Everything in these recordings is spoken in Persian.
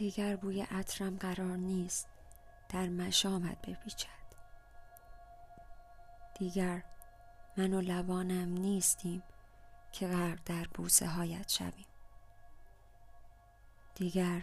دیگر بوی عطرم قرار نیست در مشامت بپیچد. دیگر من و لبانم نیستیم که غرق در بوسه هایت شویم. دیگر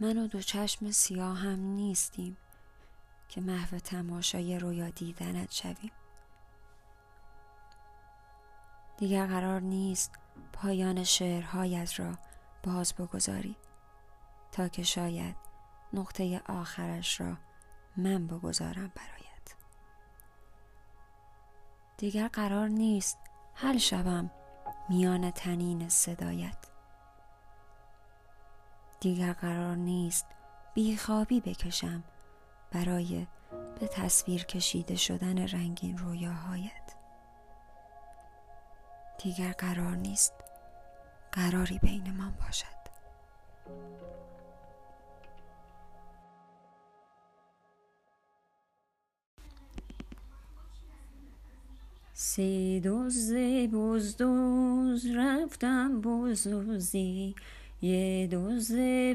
من و دو چشم سیاه هم نیستیم که محو تماشای رویا دیدنت شویم. دیگر قرار نیست پایان شعرهایت را باز بگذاری تا که شاید نقطه آخرش را من بگذارم برایت. دیگر قرار نیست حل شوم میان طنین صدایت. دیگر قرار نیست بیخوابی بکشم برای به تصویر کشیده شدن رنگین رویاهایت. دیگر قرار نیست قراری بینمان باشد. سی دوز بزدوز رفتم بزدوزی، یه دوز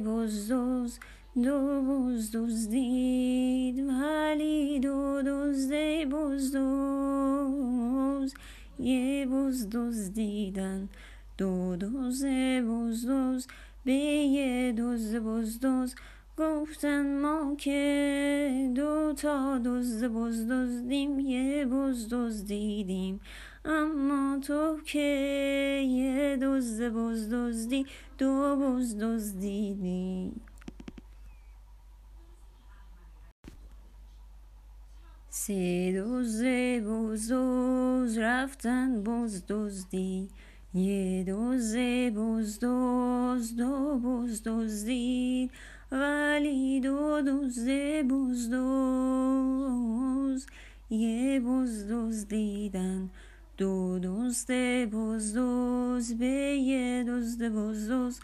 بزدوز دو بزدوز دید، ولی دو دوز بزدوز یه بزدوز دیدن، دو دوز بزدوز به یه دوز بزدوز گفتن ما که دو تا دوز بزدوزدیم، یه بزدوز دیدیم، اما تو که یه دوز بزدوزدی دو بزدوز دیدی. سه دوز بزدوز رفتن بزدوزدی، یه دوز بزدوز دو بزدوز دید، ولی دو دوز بزدوز یه بزدوز دیدن، دو دوز بزدوز به یه دوز بزدوز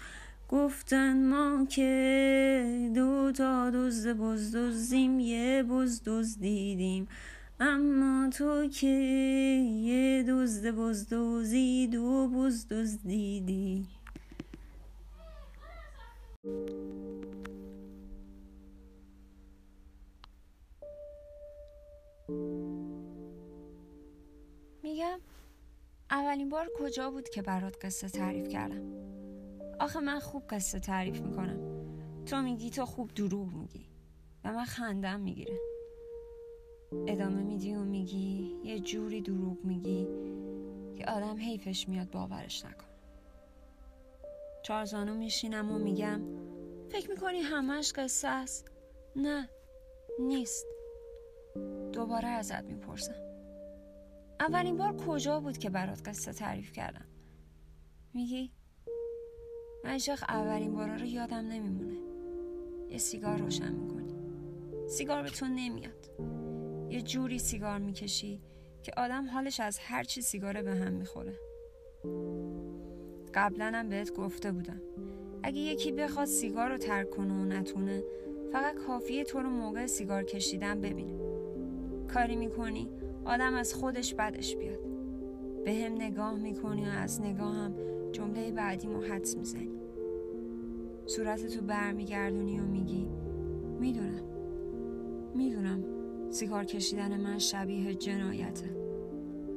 گفتن ما که دو تا دوز بزدوزیم، یه بزدوز دیدیم، اما تو که یه دوز بزدوزی دو بزدوز دیدی. میگم اولین بار کجا بود که برات قصه تعریف کردم؟ آخه من خوب قصه تعریف میکنم، تو میگی تو خوب دروغ میگی و من خندم میگیره. ادامه میدی و میگی یه جوری دروغ میگی که آدم حیفش میاد باورش نکن. چارزانو میشینم و میگم فکر میکنی همش قصه است؟ نه نیست. دوباره ازت میپرسم اولین بار کجا بود که برات قصه تعریف کردم؟ میگی من شخ اولین بارا رو یادم نمیمونه. یه سیگار روشن میکنی، سیگار به تو نمیاد، یه جوری سیگار میکشی که آدم حالش از هر چی سیگاره به هم میخوره. قبلا هم بهت گفته بودم اگه یکی بخواد سیگار رو ترک کنه و نتونه، فقط کافیه تو رو موقع سیگار کشیدن ببینه. کاری میکنی آدم از خودش بدش بیاد. به هم نگاه میکنی و از نگاه هم جمله بعدی مو حدس میزنی. صورتتو برمیگردونی و میگی میدونم سیگار کشیدن من شبیه جنایته،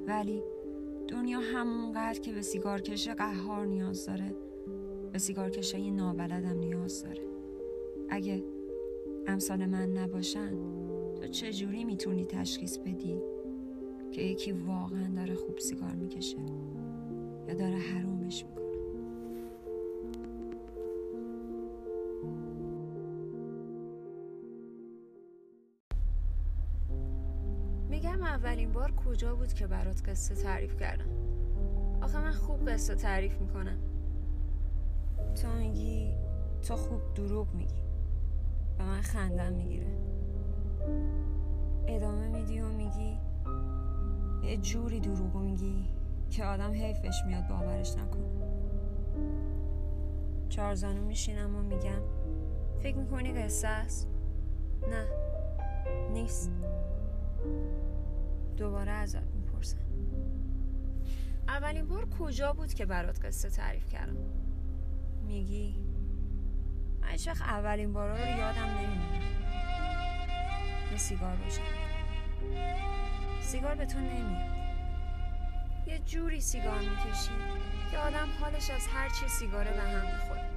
ولی دنیا همونقدر که به سیگار کش قهار نیاز داره، به سیگار کشای نابلدم نیاز داره. اگه امثال من نباشن، تو چجوری میتونی تشخیص بدی که یکی واقعا داره خوب سیگار میکشه یا داره حرومش میکنه؟ میگم اولین بار کجا بود که برات قصه تعریف کردم؟ آخه من خوب قصه تعریف میکنم. تو میگی تو خوب دروغ میگی و من خندم میگیره. ادامه میدی و میگی یه جوری دروغ میگی که آدم حیفش میاد باورش نکنه. چارزانو میشینم و میگم فکر میکنی قصه است؟ نه نیست. دوباره ازت میپرسم اولین بار کجا بود که برات قصه تعریف کردم؟ میگی من هیچ وقت اولین بارا رو یادم نمیمونه. یه سیگار باشم، سیگار به تو نمیاد. یه جوری سیگار میکشی که آدم حالش از هر چی سیگاره به هم میخوره.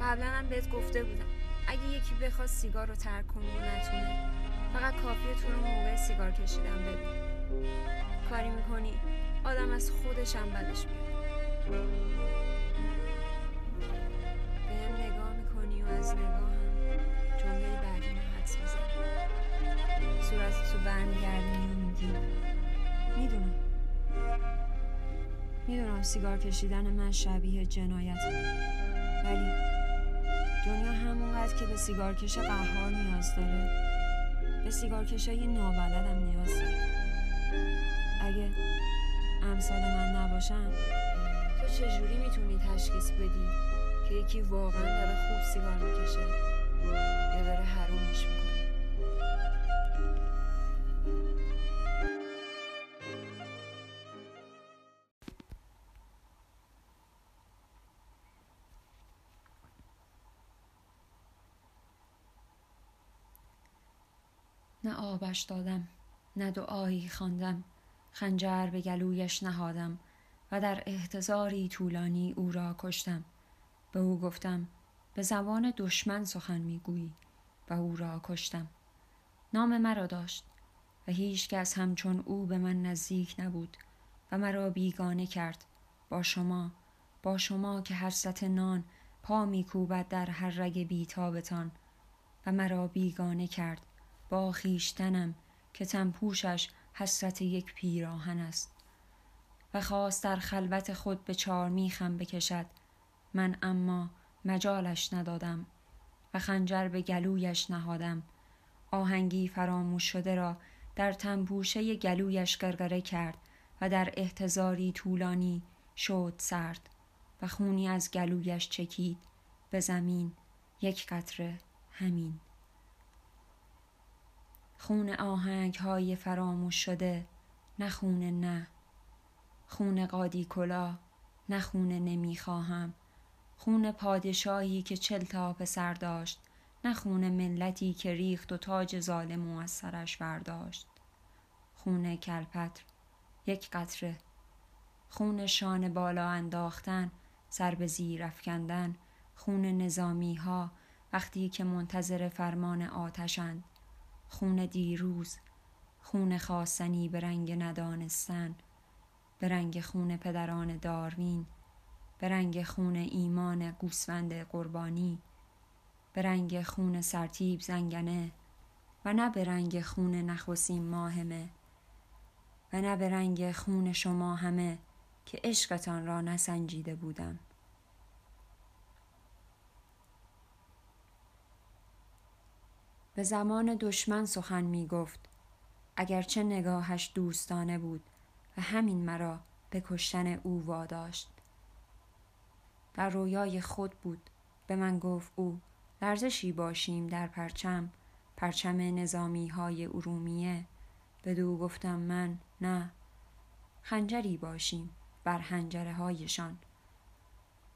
قبلا هم بهت گفته بودم اگه یکی بخواد سیگار رو ترک کنه و نتونه، فقط کافیه تو رو موقع سیگار کشیدن ببین. کاری میکنی آدم از خودش هم بدش میاد. به هم نگاه میکنی و از نگاه هم جمعه بعدی رو حدس میزنی. صورت تو برمیگردی و میگی میدونم سیگار کشیدن من شبیه جنایته، ولی دنیا همونقدر که به سیگارکش قهار نیاز داره، به سیگارکشای نابلد هم نیاز داره. اگه امثال من نباشم، تو چجوری میتونی تشخیص بدی که یکی واقعا داره خوب سیگار میکشه یا داره حرومش میکنه؟ نه آبش دادم، نه دعایی خواندم، خنجر به گلویش نهادم و در احتضاری طولانی او را کشتم. به او گفتم به زبان دشمن سخن میگویی و او را کشتم. نام مرا داشت و هیچ کس همچون او به من نزدیک نبود و مرا بیگانه کرد با شما که حسرت نان پا میکوبد در هر رگ بیتابتان، و مرا بیگانه کرد با خیشتنم که تنپوشش حسرت یک پیراهن است. و خواست در خلوت خود به چارمیخم بکشد، من اما مجالش ندادم و خنجر به گلویش نهادم. آهنگی فراموش شده را در تنپوشه گلویش گرگره کرد و در احتضاری طولانی شد سرد و خونی از گلویش چکید به زمین، یک قطره همین. خون آهنگ های فراموش شده، نه خون قادی کلا، نه خون نمیخواهم، خون پادشاهی که 40 تا پسر داشت، نه خون ملتی که ریخت و تاج ظالم و از سرش برداشت. خون کلپتر، یک قطره، خون شانه بالا انداختن، سر به زیر افکندن، خون نظامی ها وقتی که منتظر فرمان آتشند، خون دیروز، خون خواستنی به رنگ ندانستن، به رنگ خون پدران داروین، به رنگ خون ایمان گوسفند قربانی، به رنگ خون سرتیب زنگنه، و نه به رنگ خون نخوسیم ما همه، و نه به رنگ خون شما همه که عشقتان را نسنجیده بودم. به زمان دشمن سخن می گفت، اگرچه نگاهش دوستانه بود و همین مرا به کشتن او واداشت. در رویای خود بود، به من گفت او لرزشی باشیم در پرچم نظامی های ارومیه. بدو گفتم من نه، خنجری باشیم بر خنجره هایشان.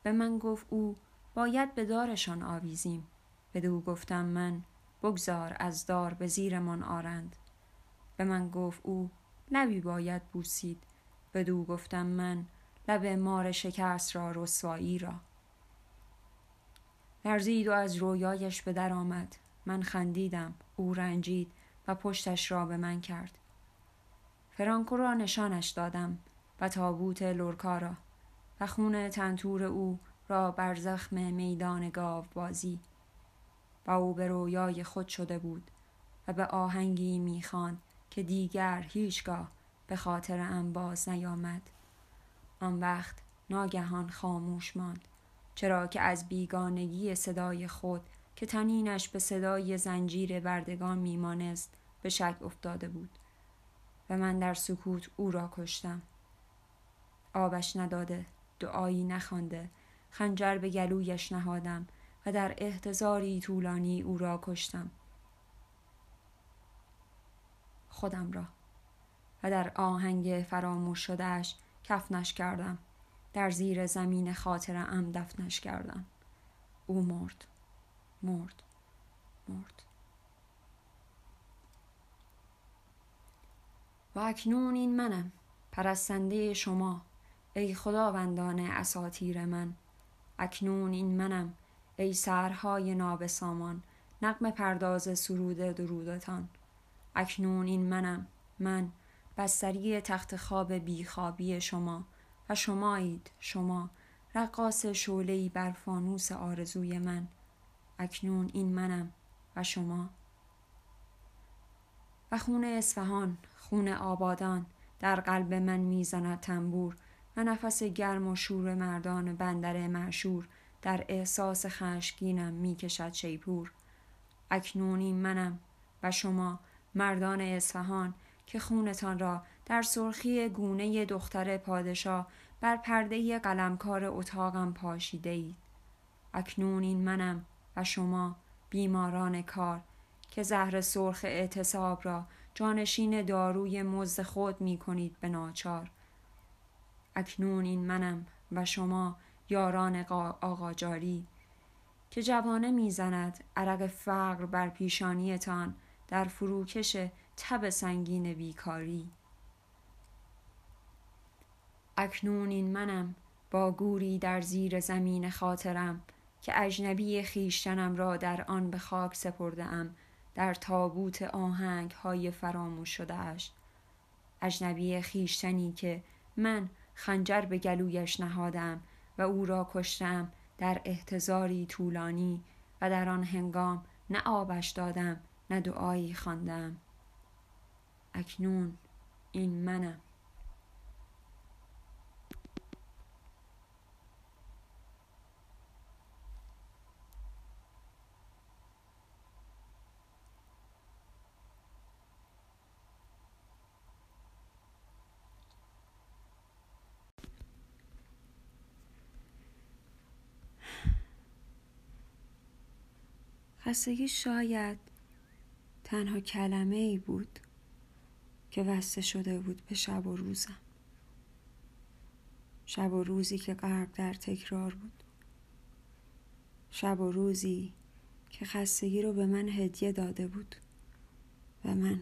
به من گفت او باید به دارشان آویزیم. بدو گفتم من بگذار از دار به زیرمان آرند. به من گفت او لبی باید بوسید. بدو گفتم من لب مار شکست را، رسوایی را. لرزید و از رویایش به در آمد. من خندیدم، او رنجید و پشتش را به من کرد. فرانکو را نشانش دادم و تابوت لورکا را و خون تنتور او را بر زخم میدان گاوبازی. و او به رویای خود شده بود و به آهنگی میخواند که دیگر هیچگاه به خاطر ام باز نیامد. آن وقت ناگهان خاموش ماند، چرا که از بیگانگی صدای خود که تنینش به صدای زنجیر بردگان میمانست به شک افتاده بود. و من در سکوت او را کشتم. آبش نداده، دعایی نخوانده، خنجر به گلویش نهادم و در احتضاری طولانی او را کشتم. خودم را و در آهنگ فراموش شدهش کفنش کردم، در زیر زمین خاطره‌ام دفنش کردم. او مرد. مرد. و اکنون این منم، پرستنده شما، ای خداوندان اساطیر من. اکنون این منم، ای سرهای نابسامان، نغمه پرداز سرود درودتان. اکنون این منم، من، بستری تخت خواب بیخوابی شما، و شمایید، شما، رقاص شعله‌ای بر فانوس آرزوی من. اکنون این منم و شما. و خون اصفهان، خون آبادان، در قلب من میزند تنبور، و نفس گرم و شور مردان بندر معشور در احساس خشمگینم میکشد شیپور. اکنون این منم و شما، مردان اصفهان، که خونتان را در سرخی گونه دختر پادشاه بر پرده قلمکار اتاقم پاشیده اید. اکنون این منم و شما، بیماران کار، که زهر سرخ اعتصاب را جانشین داروی مزد خود می کنید به ناچار. اکنون این منم و شما، یاران آقاجاری، که جوانه می زند عرق فقر بر پیشانیتان در فروکش تب سنگین بیکاری. اکنون این منم با گوری در زیر زمین خاطرم، که اجنبی خیشتنم را در آن به خاک سپرده‌ام، در تابوت آهنگ های فراموش شده اش. اجنبی خیشتنی که من خنجر به گلویش نهادم و او را کشتم در احتضاری طولانی، و در آن هنگام نه آبش دادم نه دعایی خواندم. اکنون این منم. خستگی شاید تنها کلمه ای بود که وسته شده بود به شب و روزم، شب و روزی که غرق در تکرار بود، شب و روزی که خستگی رو به من هدیه داده بود و من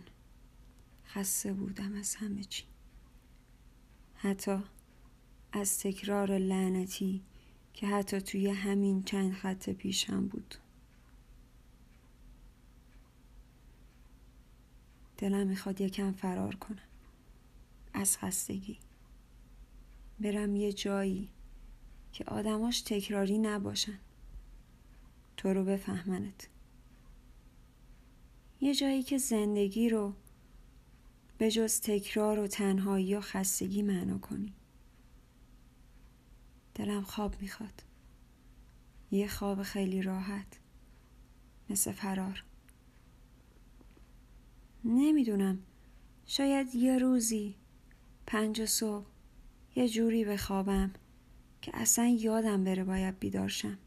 خسته بودم از همه چی، حتی از تکرار لعنتی که حتی توی همین چند خط پیشم بود. دلم میخواد یکم فرار کنم از خستگی، برم یه جایی که آدماش تکراری نباشن، تو رو بفهمنت، یه جایی که زندگی رو به جز تکرار و تنهایی و خستگی معنا کنی. دلم خواب میخواد، یه خواب خیلی راحت، مثل فرار. نمیدونم، شاید یه روزی 5 صبح یه جوری بخوابم که اصلا یادم بره باید بیدار شم.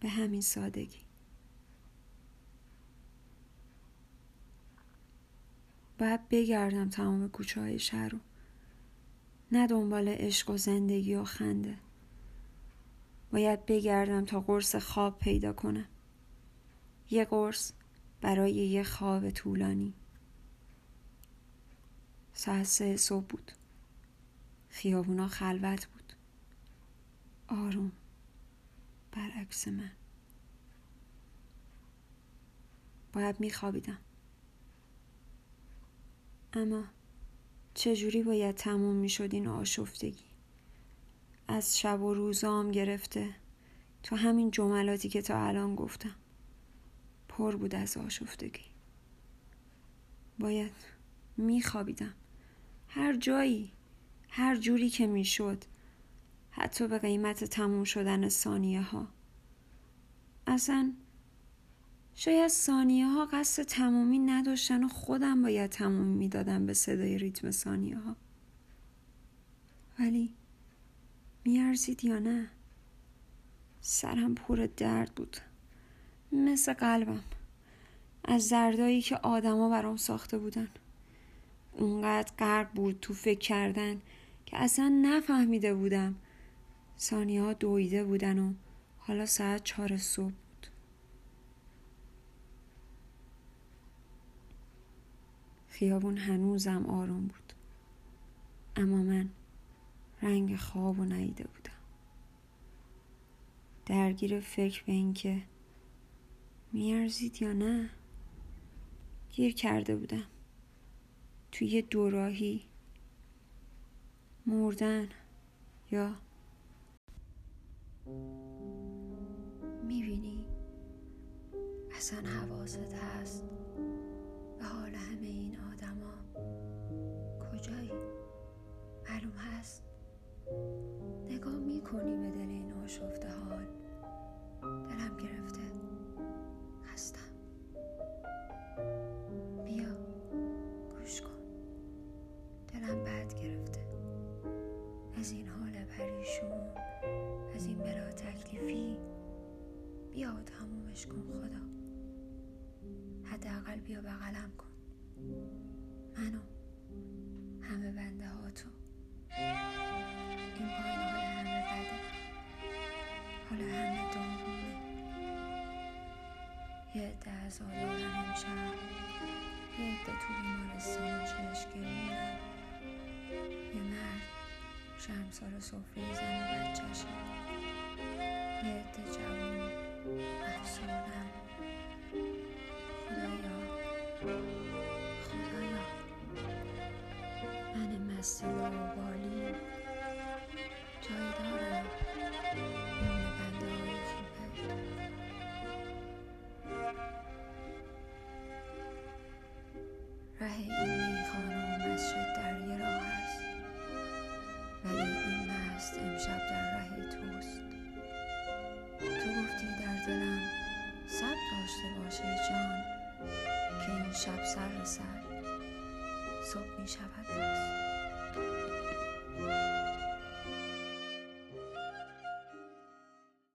به همین سادگی. باید بگردم تمام کوچه‌های شهر رو، نه دنبال عشق و زندگی و خنده. باید بگردم تا قرص خواب پیدا کنم، یه قرص برای یه خواب طولانی. 3 صبح بود. خیابونا خلوت بود. آروم. برعکس من. باید میخوابیدم. اما چجوری باید تموم میشد این آشفتگی؟ از شب و روزام گرفته تا همین جملاتی که تا الان گفتم. پر بود از آشفتگی. باید میخوابیدم، هر جایی، هر جوری که میشد، حتی به قیمت تموم شدن ثانیه ها. اصلا شاید ثانیه ها قصد تمومی نداشتن و خودم باید تموم میدادم به صدای ریتم ثانیه ها. ولی میارزید یا نه؟ سرم پر درد بود، مثل قلبم، از دردایی که آدما برام ساخته بودن. اونقدر غرق بود تو فکر کردن که اصلا نفهمیده بودم. ثانیه‌ها دویده بودن و حالا ساعت 4 صبح بود. خیابون هنوزم آروم بود، اما من رنگ خواب رو ندیده بودم. درگیر فکر به این که میارزید یا نه گیر کرده بودم. توی یه دوراهی مردن یا میبینی اصلا حواست هست به حال همه این آدم ها کجایی؟ معلوم هست. نگاه میکنی به دل این آشفته حال، دلم گرفته هستم. بیا گوش کن، دلم بد گرفته از این حال پریشون، از این بلا تکلیفی. بیا و تمومش کن خدا، حداقل بیا بغلم کن، منو، همه بنده ها تو. این پایین حال همه بده، حال همه داغونه. یه عده از آدارم امشب، یه عده تو بیمارستان چشمگیرونم، یه مرد شرمسار سفره زن و بچه‌شه، یه عده جوون افسرده‌ام. خدایا من مست لاابالی جایی دارم میونه بنده های خوبه. ره این میخانه و مسجد در یه راه هست، ولی این مست امشب در ره توست. تو گفتی در دلم صبر داشته باشه جان که این شب سر به سر صبح می شود باز.